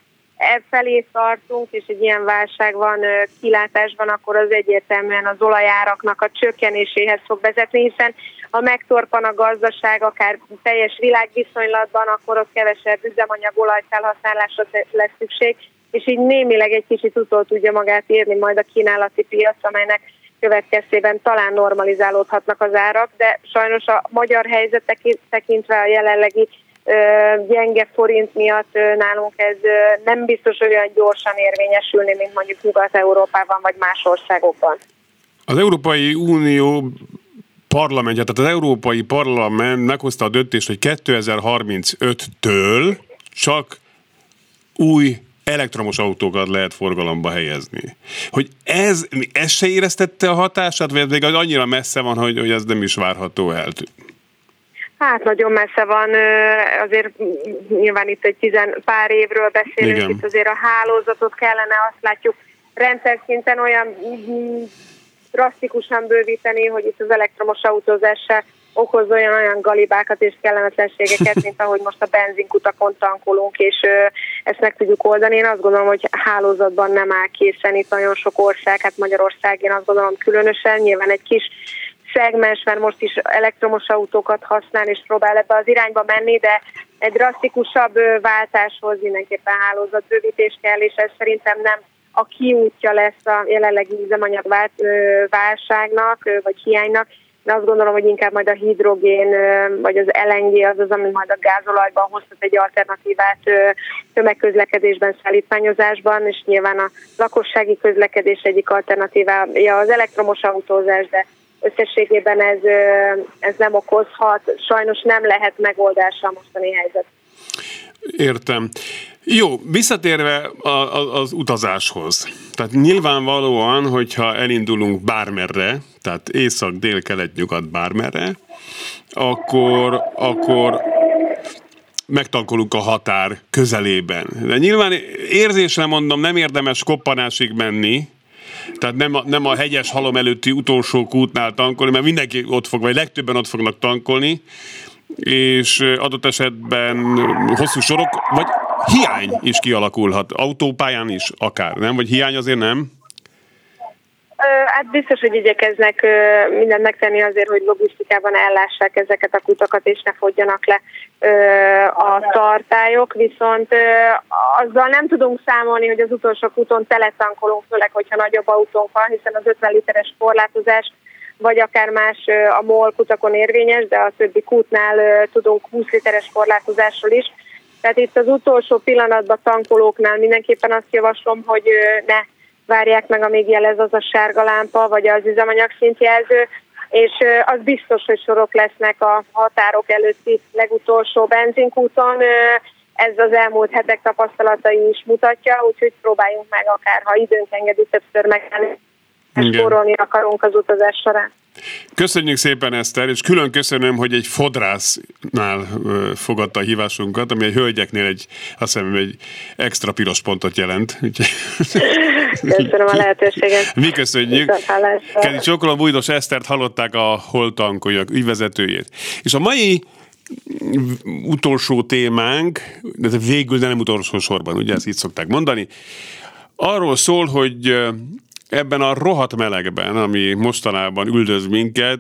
felé tartunk, és egy ilyen válság van kilátásban, akkor az egyértelműen az olajáraknak a csökkenéséhez fog vezetni, hiszen ha megtorpan a gazdaság, akár teljes világviszonylatban, akkor ott kevesebb üzemanyag olajfelhasználásra lesz szükség, és így némileg egy kicsit utol tudja magát érni majd a kínálati piac, amelynek következtében talán normalizálódhatnak az árak, de sajnos a magyar helyzet tekintve a jelenlegi ö, gyenge forint miatt ö, nálunk ez ö, nem biztos olyan gyorsan érvényesülni, mint mondjuk Nyugat-Európában vagy más országokban. Az Európai Unió parlamentje, tehát az Európai Parlament meghozta a döntést, hogy kétezer-harmincöttől csak új elektromos autókat lehet forgalomba helyezni. Hogy ez, ez se éreztette a hatását, vagy még annyira messze van, hogy, hogy ez nem is várható el? Hát nagyon messze van, azért nyilván itt egy tizen pár évről beszélünk, igen. Itt azért a hálózatot kellene, azt látjuk, rendszer szinten olyan drasztikusan bővíteni, hogy itt az elektromos autózással okoz olyan, olyan galibákat és kellemetlenségeket, mint ahogy most a benzinkutakon tankolunk, és ö, ezt meg tudjuk oldani. Én azt gondolom, hogy hálózatban nem áll készen itt nagyon sok ország, hát Magyarország, én azt gondolom különösen, nyilván egy kis szegmens, mert most is elektromos autókat használ, és próbál ebbe az irányba menni, de egy drasztikusabb ö, váltáshoz mindenképpen hálózatbővítés kell, és ez szerintem nem a kiútja lesz a jelenlegi üzemanyagválságnak, vagy hiánynak, de azt gondolom, hogy inkább majd a hidrogén vagy az el en gé az az, ami majd a gázolajban hozhat egy alternatívát tömegközlekedésben, szállítmányozásban, és nyilván a lakossági közlekedés egyik alternatívája az elektromos autózás, de összességében ez, ez nem okozhat, sajnos nem lehet megoldása a mostani helyzet. Értem. Jó, visszatérve a, a, az utazáshoz. Tehát nyilvánvalóan, hogyha elindulunk bármerre, tehát észak, dél, kelet, nyugat bármerre, akkor, akkor megtankolunk a határ közelében. De nyilván érzésre mondom, nem érdemes koppanásig menni, tehát nem a, nem a hegyes halom előtti utolsó kútnál tankolni, mert mindenki ott fog, vagy legtöbben ott fognak tankolni, és adott esetben hosszú sorok, vagy hiány is kialakulhat, autópályán is akár, nem? Vagy hiány azért nem? Hát biztos, hogy igyekeznek mindent megtenni azért, hogy logisztikában ellássák ezeket a kutakat, és ne fogjanak le a tartályok, viszont azzal nem tudunk számolni, hogy az utolsó kuton teletankolunk, főleg, hogyha nagyobb autónk van, hiszen az ötven literes korlátozás vagy akár más a MOL kutakon érvényes, de a többi kútnál tudunk húsz literes korlátozásról is. Tehát itt az utolsó pillanatban tankolóknál mindenképpen azt javaslom, hogy ne várják meg, amíg jelez az a sárga lámpa, vagy az üzemanyag szintjelző, és az biztos, hogy sorok lesznek a határok előtti legutolsó benzinkúton. Ez az elmúlt hetek tapasztalatai is mutatja, úgyhogy próbáljunk meg akár, ha időnk engedi, többször megállni. És forralni akarunk az utazás során. Köszönjük szépen, Eszter, és külön köszönöm, hogy egy fodrásznál fogadta a hívásunkat, ami egy hölgyeknél egy, azt hiszem, egy extra piros pontot jelent. Köszönöm a lehetőséget. Mi köszönjük. Kedi Csókolom, Bujdos Esztert hallották, a holtankoljak ügyvezetőjét. És a mai utolsó témánk, de végül, de nem utolsó sorban, ugye ezt így szokták mondani, arról szól, hogy ebben a rohadt melegben, ami mostanában üldöz minket,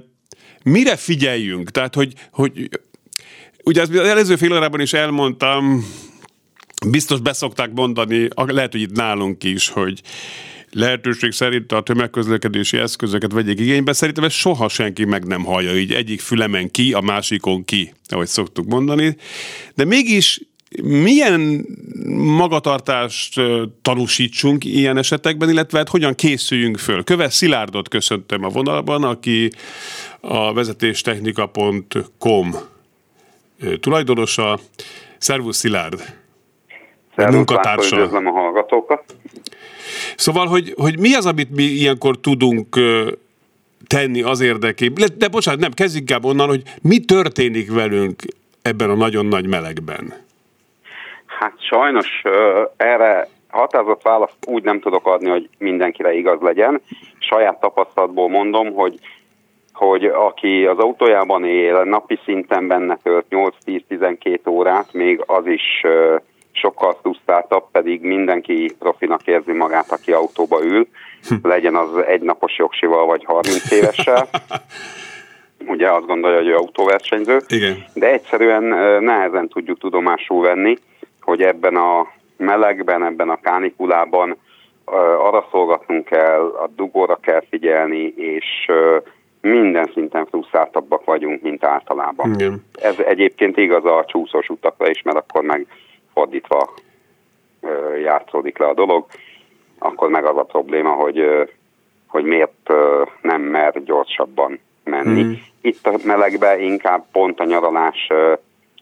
mire figyeljünk? Tehát, hogy, hogy ugye az előző fél órában is elmondtam, biztos beszokták mondani, lehet, hogy itt nálunk is, hogy lehetőség szerint a tömegközlekedési eszközöket vegyék igénybe. Szerintem ezt soha senki meg nem hallja, így egyik fülemen ki, a másikon ki, ahogy szoktuk mondani. De mégis milyen magatartást tanúsítsunk ilyen esetekben, illetve hát hogyan készüljünk föl? Köves Szilárdot köszöntöm a vonalban, aki a vezetéstechnika pont com tulajdonosa. Szervusz, Szilárd! Munkatársa. Üdvözlöm a hallgatókat. Szóval, hogy, hogy mi az, amit mi ilyenkor tudunk tenni az érdekében? De bocsánat, nem, kezdjük inkább onnan, hogy mi történik velünk ebben a nagyon nagy melegben? Hát sajnos erre határozott választ úgy nem tudok adni, hogy mindenkire igaz legyen. Saját tapasztalatból mondom, hogy hogy aki az autójában él, napi szinten benne tölt nyolc-tíz-tizenkét órát, még az is sokkal tusztáltabb, pedig mindenki profinak érzi magát, aki autóba ül, legyen az egynapos jogsival vagy harminc évessel. Ugye azt gondolja, hogy ő autóversenyző. Igen. De egyszerűen nehezen tudjuk tudomásul venni, hogy ebben a melegben, ebben a kánikulában arra szolgatnunk kell, a dugóra kell figyelni, és minden szinten frusztráltabbak vagyunk, mint általában. Igen. Ez egyébként igaz a csúszós utakra is, mert akkor meg fordítva játszódik le a dolog. Akkor meg az a probléma, hogy, hogy miért nem mer gyorsabban menni. Mm. Itt a melegben inkább pont a nyaralás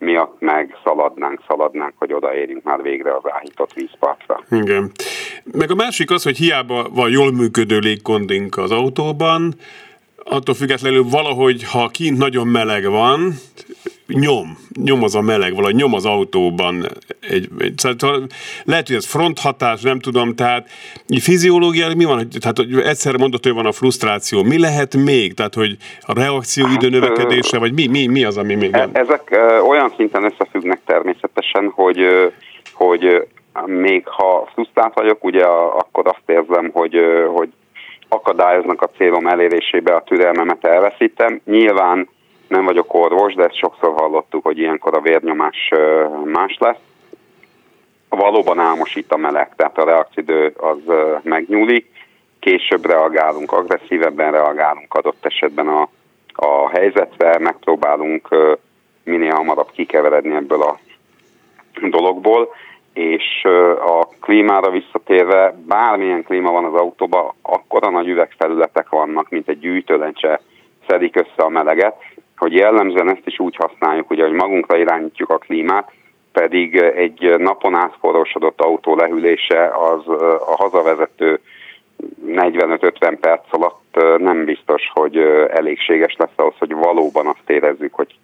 miatt meg szaladnánk, szaladnánk, hogy odaérjünk már végre az áhított vízpartra. Igen. Meg a másik az, hogy hiába van jól működő légkondink az autóban, attól függetlenül valahogy, ha kint nagyon meleg van, nyom, nyom az a meleg, valahogy nyom az autóban. Egy, egy, lehet, hogy ez fronthatás, nem tudom, tehát fiziológiára mi van? Hogy, tehát hogy egyszer mondott, hogy van a frusztráció. Mi lehet még? Tehát, hogy a reakcióidő növekedése, vagy mi, mi, mi az, ami még van? Ezek olyan szinten összefüggnek természetesen, hogy, hogy még ha frusztrált vagyok, ugye akkor azt érzem, hogy, hogy akadályoznak a célom elérésébe, a türelmemet elveszítem. Nyilván nem vagyok orvos, de ezt sokszor hallottuk, hogy ilyenkor a vérnyomás más lesz. Valóban álmosít a meleg, tehát a reakcióidő az megnyúlik, később reagálunk, agresszívebben reagálunk adott esetben a, a helyzetre, megpróbálunk minél hamarabb kikeveredni ebből a dologból, és a klímára visszatérve, bármilyen klíma van az autóban, akkora nagy üvegfelületek vannak, mint egy gyűjtőlencse szedik össze a meleget, hogy jellemzően ezt is úgy használjuk, ugye, hogy magunkra irányítjuk a klímát, pedig egy napon átforrósodott autó lehűlése az a hazavezető negyvenöt-ötven perc alatt nem biztos, hogy elégséges lesz ahhoz, hogy valóban azt érezzük, hogy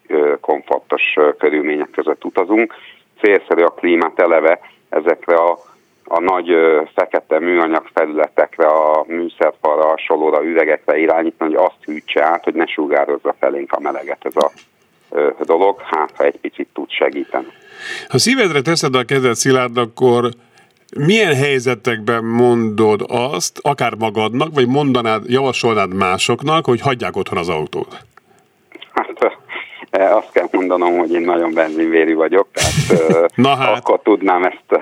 komfortos körülmények között utazunk. Célszerű a klímát eleve ezekre a, a nagy ö, fekete műanyag felületekre, a műszerfalra, a solóra, üvegekre irányítani, hogy azt hűtse át, hogy ne sugározza felénk a meleget ez a ö, dolog, hát ha egy picit tud segíteni. Ha szívedre teszed a kezed, Szilárd, akkor milyen helyzetekben mondod azt, akár magadnak, vagy mondanád, javasolnád másoknak, hogy hagyják otthon az autót? Hát, azt kell mondanom, hogy én nagyon benzinvérű vagyok, tehát hát. Akkor tudnám ezt,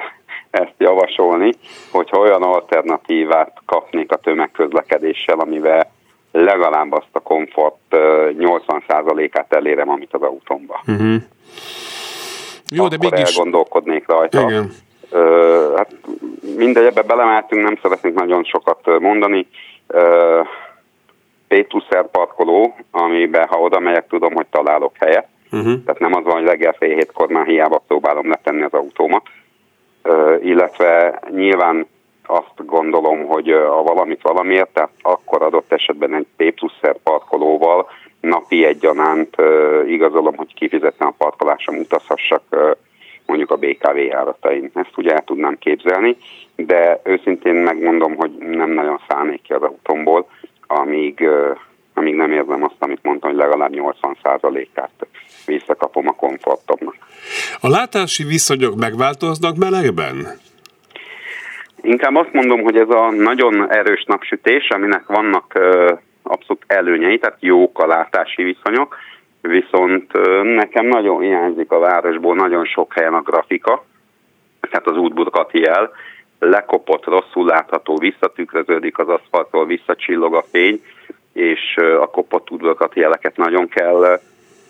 ezt javasolni, hogyha olyan alternatívát kapnék a tömegközlekedéssel, amivel legalább azt a komfort nyolcvan százalékát elérem, amit az autómban. Uh-huh. Jó, de mégis elgondolkodnék rajta. Igen. Ö, hát mindegy, ebbe belemeltünk, nem szeretnék nagyon sokat mondani. Ö, P-szer parkoló, amiben ha oda megyek, tudom, hogy találok helyet. Uh-huh. Tehát nem az van, hogy reggel fél hétkor már hiába próbálom letenni az autómat. Ö, illetve nyilván azt gondolom, hogy a valamit valamiért, tehát akkor adott esetben egy P-szer parkolóval napi egyaránt ö, igazolom, hogy kifizettem a parkolásom, utazhassak ö, mondjuk a bé ká vé járatain. Ezt ugye el tudnám képzelni, de őszintén megmondom, hogy nem nagyon szállnék ki az autómból, Amíg, amíg nem érzem azt, amit mondtam, hogy legalább nyolcvan százalékát visszakapom a komfortomnak. A látási viszonyok megváltoznak melegben? Inkább azt mondom, hogy ez a nagyon erős napsütés, aminek vannak abszolút előnyei, tehát jók a látási viszonyok, viszont nekem nagyon hiányzik a városból nagyon sok helyen a grafika, tehát az útburkati jel, lekopott, rosszul látható, visszatükröződik az aszfaltról, visszacsillog a fény, és a kopott udvarokat, jeleket nagyon kell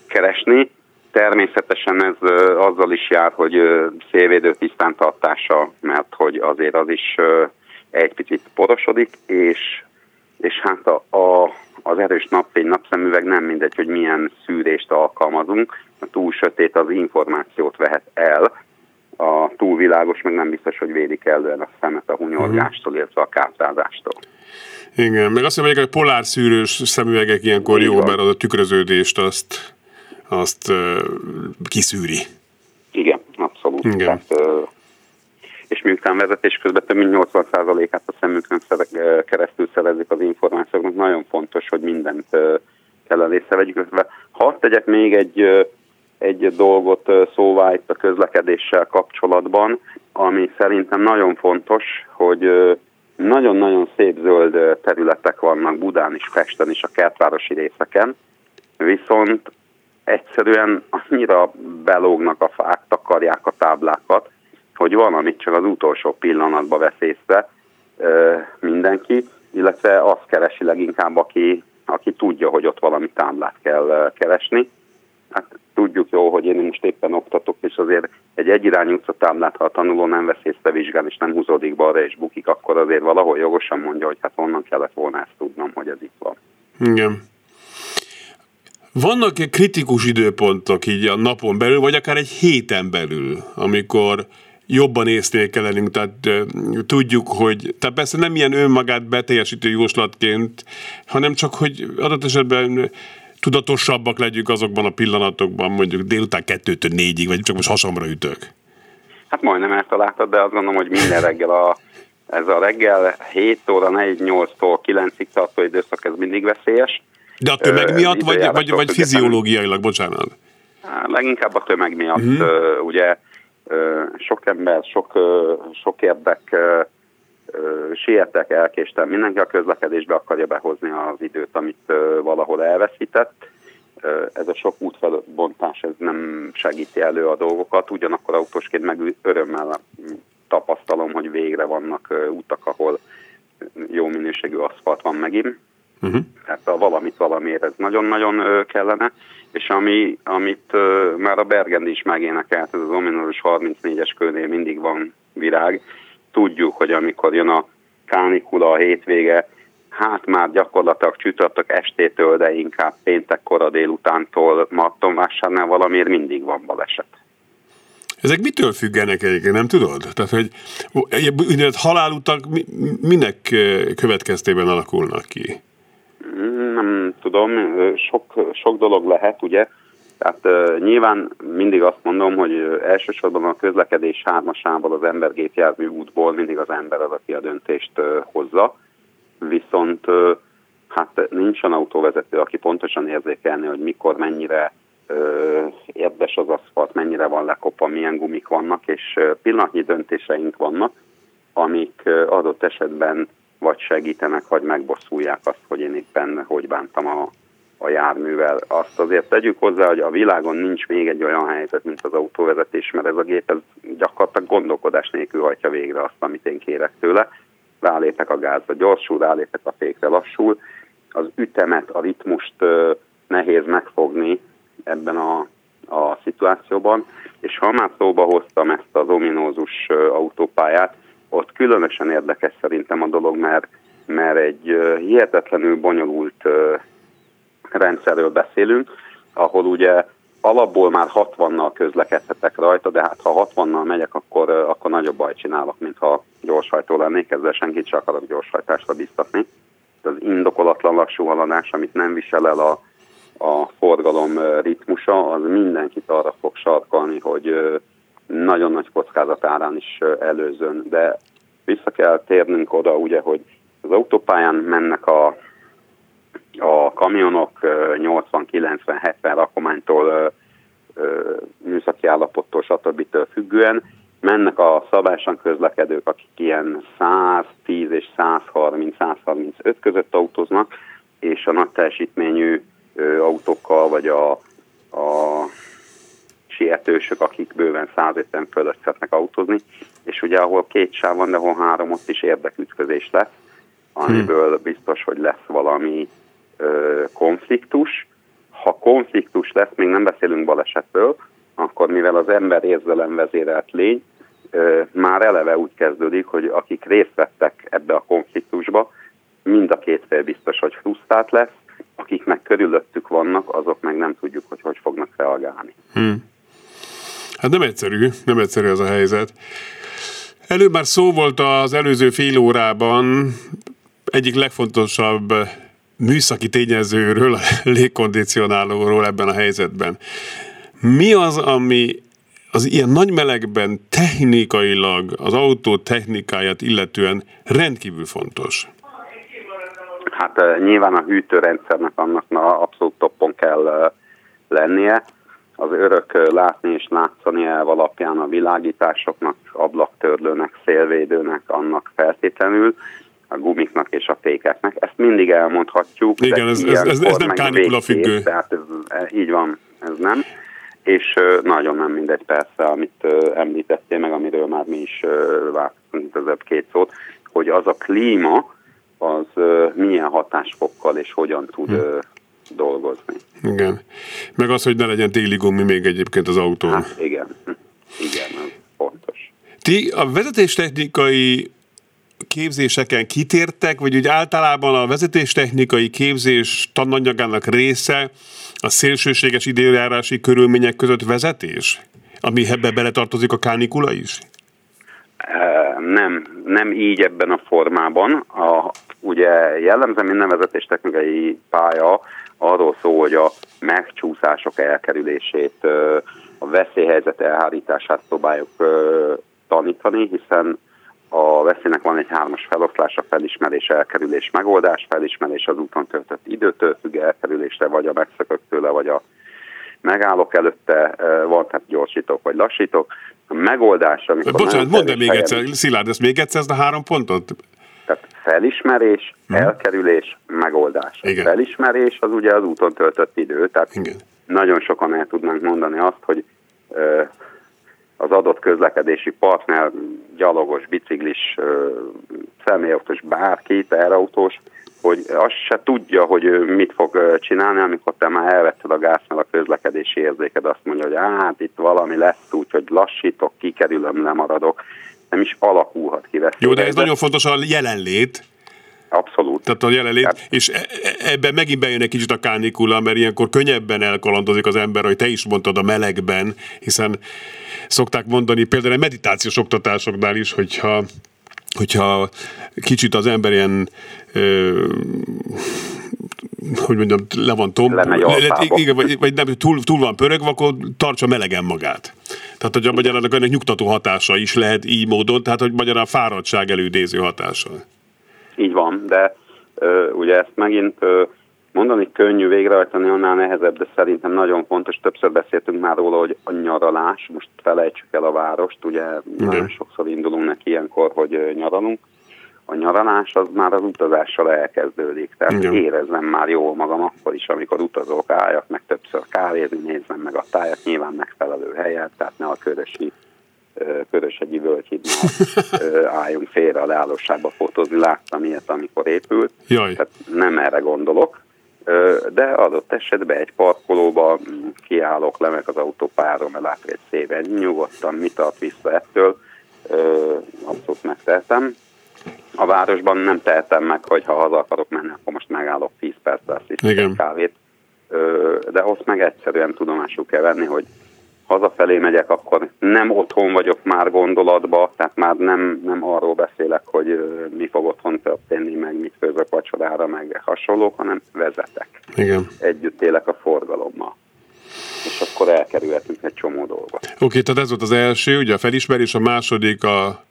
keresni. Természetesen ez azzal is jár, hogy szélvédő tisztántartása, mert hogy azért az is egy picit porosodik, és és hát a, a, az erős napfény napszemüveg nem mindegy, hogy milyen szűrést alkalmazunk, a túl sötét az információt vehet el, a túl világos meg nem biztos, hogy védik elően a szemet a hunyorgástól, illetve a káprázástól. Igen, meg azt mondják, hogy a polárszűrős szemüvegek ilyenkor jó, mert az a tükröződést azt, azt uh, kiszűri. Igen, abszolút. Igen. Tehát, uh, és miután vezetés közben több mint nyolcvan százalékát a szemünkön keresztül szerezzük az információknak, nagyon fontos, hogy mindent uh, kellene észrevegyük. Ha tegyek még egy uh, egy dolgot szóvá itt a közlekedéssel kapcsolatban, ami szerintem nagyon fontos, hogy nagyon-nagyon szép zöld területek vannak Budán is, Pesten is, a kertvárosi részeken, viszont egyszerűen annyira belógnak a fák, takarják a táblákat, hogy van, amit csak az utolsó pillanatban vesz észre mindenki, illetve azt keresi leginkább, aki, aki tudja, hogy ott valami táblát kell keresni. Hát tudjuk jó, hogy én most éppen oktatok, és azért egy egyirányú utcatáblát, ha a tanuló nem vesz észre vizsgán, és nem húzódik balra, és bukik, akkor azért valahol jogosan mondja, hogy hát onnan kellett volna ezt tudnom, hogy ez itt van. Igen. Vannak kritikus időpontok így a napon belül, vagy akár egy héten belül, amikor jobban észnél kell lennünk, tehát e, tudjuk, hogy, tehát persze nem ilyen önmagát beteljesítő jóslatként, hanem csak, hogy adott esetben tudatosabbak legyünk azokban a pillanatokban, mondjuk délután kettőtől négyig, vagy csak most hasamra ütök. Hát majdnem eltaláltad, de azt gondolom, hogy minden reggel a, ez a reggel hét óra, négy, nyolctól kilencig tartó időszak, ez mindig veszélyes. De a tömeg miatt, Ö, vagy, vagy, vagy fiziológiailag, bocsánat? Leginkább a tömeg miatt, uh-huh. ugye sok ember, sok, sok érdek, sietek, elkéstem, mindenki a közlekedésbe akarja behozni az időt, amit valahol elveszített. Ez a sok útfelbontás, ez nem segíti elő a dolgokat, ugyanakkor autósként meg örömmel tapasztalom, hogy végre vannak utak, ahol jó minőségű aszfalt van megint. Uh-huh. Tehát a valamit valamiért ez nagyon-nagyon kellene, és ami, amit már a Bergendi is megénekelt, ez az ominózus harmincnégyes körnél mindig van virág. Tudjuk, hogy amikor jön a kánikula, a hétvége, hát már gyakorlatilag csütörtök estétől, de inkább péntek kora délutántól Martonvásárnál valamiért mindig van baleset. Ezek mitől függenek egyébként, nem tudod? Tehát, hogy halálutak minek következtében alakulnak ki? Nem tudom, sok, sok dolog lehet, ugye? Tehát uh, nyilván mindig azt mondom, hogy uh, elsősorban a közlekedés hármasával az embergépjármű útból mindig az ember az, aki a döntést uh, hozza, viszont uh, hát nincs olyan autóvezető, aki pontosan érzékelni, hogy mikor mennyire uh, érdes az aszfalt, mennyire van lekopva, milyen gumik vannak, és uh, pillanatnyi döntéseink vannak, amik uh, adott esetben vagy segítenek, vagy megbosszulják azt, hogy én éppen hogy bántam a a járművel. Azt azért tegyük hozzá, hogy a világon nincs még egy olyan helyzet, mint az autóvezetés, mert ez a gép ez gyakorlatilag gondolkodás nélkül hajtja végre azt, amit én kérek tőle. Rálépek a gázra gyorsul, rálépek a fékre lassul. Az ütemet, a ritmust euh, nehéz megfogni ebben a, a szituációban, és ha már szóba hoztam ezt az ominózus euh, autópályát, ott különösen érdekes szerintem a dolog, mert, mert egy euh, hihetetlenül bonyolult euh, rendszerről beszélünk, ahol ugye alapból már hatvannal közlekedhetek rajta, de hát ha hatvannal megyek, akkor, akkor nagyobb baj csinálok, mint ha gyorshajtó lennék, ezzel senkit sem akarok gyorshajtásra biztatni. Ez az indokolatlan lassú haladás, amit nem visel el a, a forgalom ritmusa, az mindenkit arra fog sarkalni, hogy nagyon nagy kockázat árán is előzön. De vissza kell térnünk oda, ugye, hogy az autópályán mennek a A kamionok nyolcvan-kilencven-hetven rakománytól, műszaki állapottól, stb. Függően mennek a szabályosan közlekedők, akik ilyen száztíz és százharminc-százharmincöt között autóznak, és a nagy teljesítményű autókkal, vagy a, a sietősök, akik bőven százötven fölött szeretnek autózni, és ugye ahol két sáv van, de ahol három, ott is érdekütközés lesz, amiből biztos, hogy lesz valami konfliktus. Ha konfliktus lesz, még nem beszélünk balesetről, akkor mivel az ember érzelem vezérelt lény, már eleve úgy kezdődik, hogy akik részt vettek ebbe a konfliktusba, mind a két fél biztos, hogy frusztrált lesz, akiknek körülöttük vannak, azok meg nem tudjuk, hogy hogy fognak reagálni. Hmm. Hát nem egyszerű, nem egyszerű ez a helyzet. Előbb már szó volt az előző fél órában egyik legfontosabb műszaki tényezőről, a légkondicionálóról ebben a helyzetben. Mi az, ami az ilyen nagy melegben technikailag az autó technikáját illetően rendkívül fontos? Hát nyilván a hűtőrendszernek annak abszolút toppon kell lennie. Az örök látni és látszani elv alapján a világításoknak, ablaktörlőnek, szélvédőnek, annak feltétlenül, a gumiknak és a fékeknek. Ezt mindig elmondhatjuk. Igen, ez, ez, ez, ez nem kánikula függő. Tehát ez, így van, ez nem. És nagyon nem mindegy persze, amit említettél meg, amiről már mi is változtunk az két szót, hogy az a klíma, az milyen hatásfokkal és hogyan tud hmm. dolgozni. Igen. Meg az, hogy ne legyen téli gumi még egyébként az autón. Hát igen. Igen, ez fontos. Ti a vezetéstechnikai képzéseken kitértek, vagy úgy általában a vezetéstechnikai képzés tananyagának része a szélsőséges időjárási körülmények között vezetés? Ami ebbe beletartozik a kánikula is? Nem, nem így ebben a formában. A, ugye jellemzően minden vezetéstechnikai pálya arról szól, hogy a megcsúszások elkerülését, a veszélyhelyzet elhárítását próbáljuk tanítani, hiszen a veszélynek van egy hármas feloszlása, felismerés, elkerülés, megoldás, felismerés az úton töltött időtől függ elkerülésre, vagy a megszökök tőle, vagy a megállok előtte, van, tehát gyorsítok, vagy lassítok. A megoldás, amikor... Bocsánat, mondd el még egyszer, Szilárd, ezt még egyszer, ezt a három pontot? Tehát felismerés, hmm. elkerülés, megoldás. Igen. Felismerés az ugye az úton töltött idő, tehát igen. Nagyon sokan el tudnánk mondani azt, hogy az adott közlekedési partner, gyalogos, biciklis, személyautós, bárki, teherautós, hogy azt se tudja, hogy mit fog csinálni, amikor te már elvetted a gázt, mert a közlekedési érzéked azt mondja, hogy hát itt valami lesz úgy, hogy lassítok, kikerülöm, lemaradok. Nem is alakulhat ki. Jó, de ez de... nagyon fontos a jelenlét. Abszolút. Tehát a jelenlét, tehát... és ebben megint bejön egy kicsit a kánikula, mert ilyenkor könnyebben elkalandozik az ember, hogy te is mondtad, a melegben, hiszen szokták mondani például a meditációs oktatásoknál is, hogyha hogyha kicsit az ember ilyen, ö, hogy mondjam, le van tomb, igen, vagy, vagy nem, túl, túl van pörögve, akkor tartsa melegen magát. Tehát, hogy a magyarának ennek nyugtató hatása is lehet így módon, tehát, hogy magyarán fáradtság előidéző hatása. Így van, de ö, ugye ezt megint ö, mondani könnyű, végrehajtani annál nehezebb, de szerintem nagyon fontos, többször beszéltünk már róla, hogy a nyaralás, most felejtsük el a várost, ugye nagyon sokszor indulunk neki ilyenkor, hogy nyaralunk. A nyaralás az már az utazással elkezdődik, tehát igen. Érezzem már jól magam akkor is, amikor utazok, álljak meg többször kávézni, nézzem meg a tájat, nyilván megfelelő helyet, tehát ne a körösi Köröshegyi völgyhídnál álljunk félre a leállóságba fotózni, láttam ilyet, amikor épült. Jaj. Tehát nem erre gondolok, de adott esetben egy parkolóba kiállok, lemek az autópályáról, mert látok egy szépen, nyugodtan mit tart vissza ettől, abszolút megtehetem. A városban nem tehetem meg, hogy ha haza akarok menni, akkor most megállok tíz perccel, szisztem kávét, de azt meg egyszerűen tudomásul kell venni, hogy hazafelé megyek, akkor nem otthon vagyok már gondolatba, tehát már nem, nem arról beszélek, hogy mi fog otthon történni, meg mit főzök vacsorára, meg hasonlók, hanem vezetek. Igen. Együtt élek a forgalommal. És akkor elkerülhetünk egy csomó dolgot. Oké, okay, tehát ez volt az első, ugye a felismerés, a második a...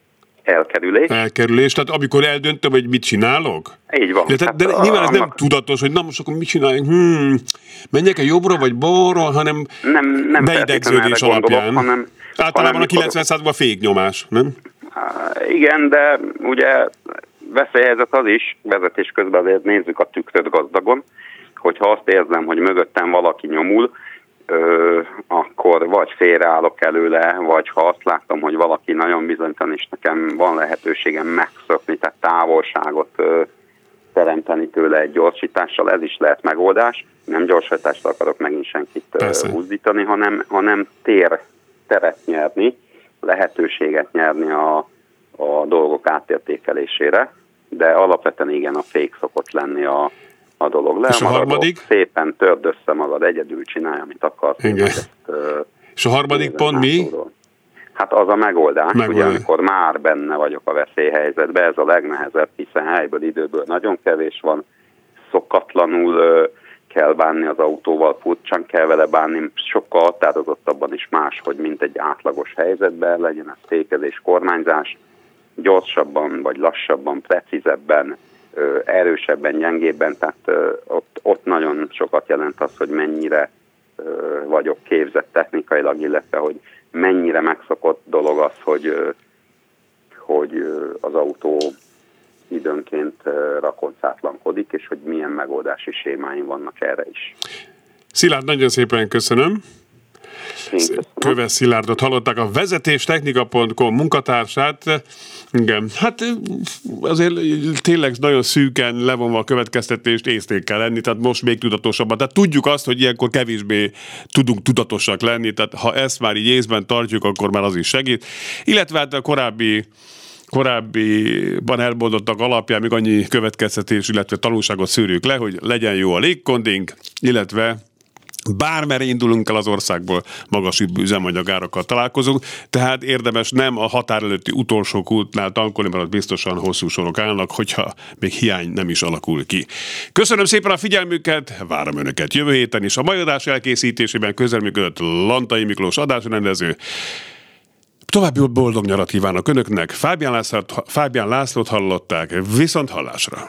Elkerülés. Elkerülés, tehát amikor eldöntöm, hogy mit csinálok? Így van. De, tehát, de hát, nyilván a, ez nem annak... tudatos, hogy na most akkor mit csináljunk, hmm, menjek-e jobbra vagy balra, hanem nem, nem beidegződés alapján. Gondolok, hanem, általában a kilencven százalékban féknyomás, nem? Igen, de ugye veszélyhelyzet az is, vezetés közben azért nézzük a tükröt gazdagon, hogyha azt érzem, hogy mögöttem valaki nyomul, Ö, akkor vagy félreállok előle, vagy ha azt látom, hogy valaki nagyon bizonytalan, és nekem van lehetőségem megszökni, tehát távolságot ö, teremteni tőle egy gyorsítással, ez is lehet megoldás. Nem gyorsítással akarok megint senkit ö, húzdítani, hanem, hanem tér, teret nyerni, lehetőséget nyerni a, a dolgok átértékelésére. de alapvetően igen, a fék szokott lenni a, a dolog. Le, és a harmadik? Szépen törd össze magad, egyedül csinálj, amit akarsz. Igen. Ezt, és a harmadik pont mi? Hát az a megoldás, megoldás. Ugye amikor már benne vagyok a veszélyhelyzetben, ez a legnehezebb, hiszen helyből, időből nagyon kevés van, szokatlanul kell bánni az autóval, furcsán kell vele bánni, sokkal határozottabban is más, hogy mint egy átlagos helyzetben, legyen ez fékezés, kormányzás, gyorsabban vagy lassabban, precízebben, erősebben, gyengébben, tehát ott, ott nagyon sokat jelent az, hogy mennyire vagyok képzett technikailag, illetve hogy mennyire megszokott dolog az, hogy, hogy az autó időnként rakoncátlankodik, és hogy milyen megoldási sémáim vannak erre is. Szilárd, nagyon szépen köszönöm. köszönöm. Köves Szilárdot hallották, a vezetéstechnika pont com munkatársát. Igen, hát azért tényleg nagyon szűken levonva a következtetést észnél kell lenni, tehát most még tudatosabban. Tehát tudjuk azt, hogy ilyenkor kevésbé tudunk tudatosak lenni, tehát ha ezt már így észben tartjuk, akkor már az is segít. Illetve hát a korábbi korábbiban elmondottak alapján még annyi következtetés, illetve tanulságot szűrjük le, hogy legyen jó a légkonding, illetve bármerre indulunk el az országból, magas üzemanyagárakkal találkozunk, tehát érdemes nem a határ előtti utolsó kútnál tankolni, mert biztosan hosszú sorok állnak, hogyha még hiány nem is alakul ki. Köszönöm szépen a figyelmüket, várom önöket jövő héten is. A mai adás elkészítésében közreműködött Lantai Miklós adásrendező. További boldog nyarat kívánok önöknek. Fábián Lászlót, Fábián Lászlót hallották, viszont hallásra.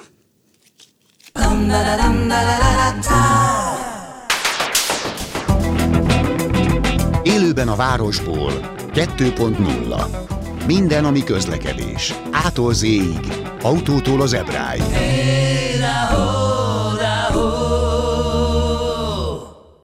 Élőben a városból kettő pont nulla. Minden, ami közlekedés. Ától Z-ig, autótól a zebráig.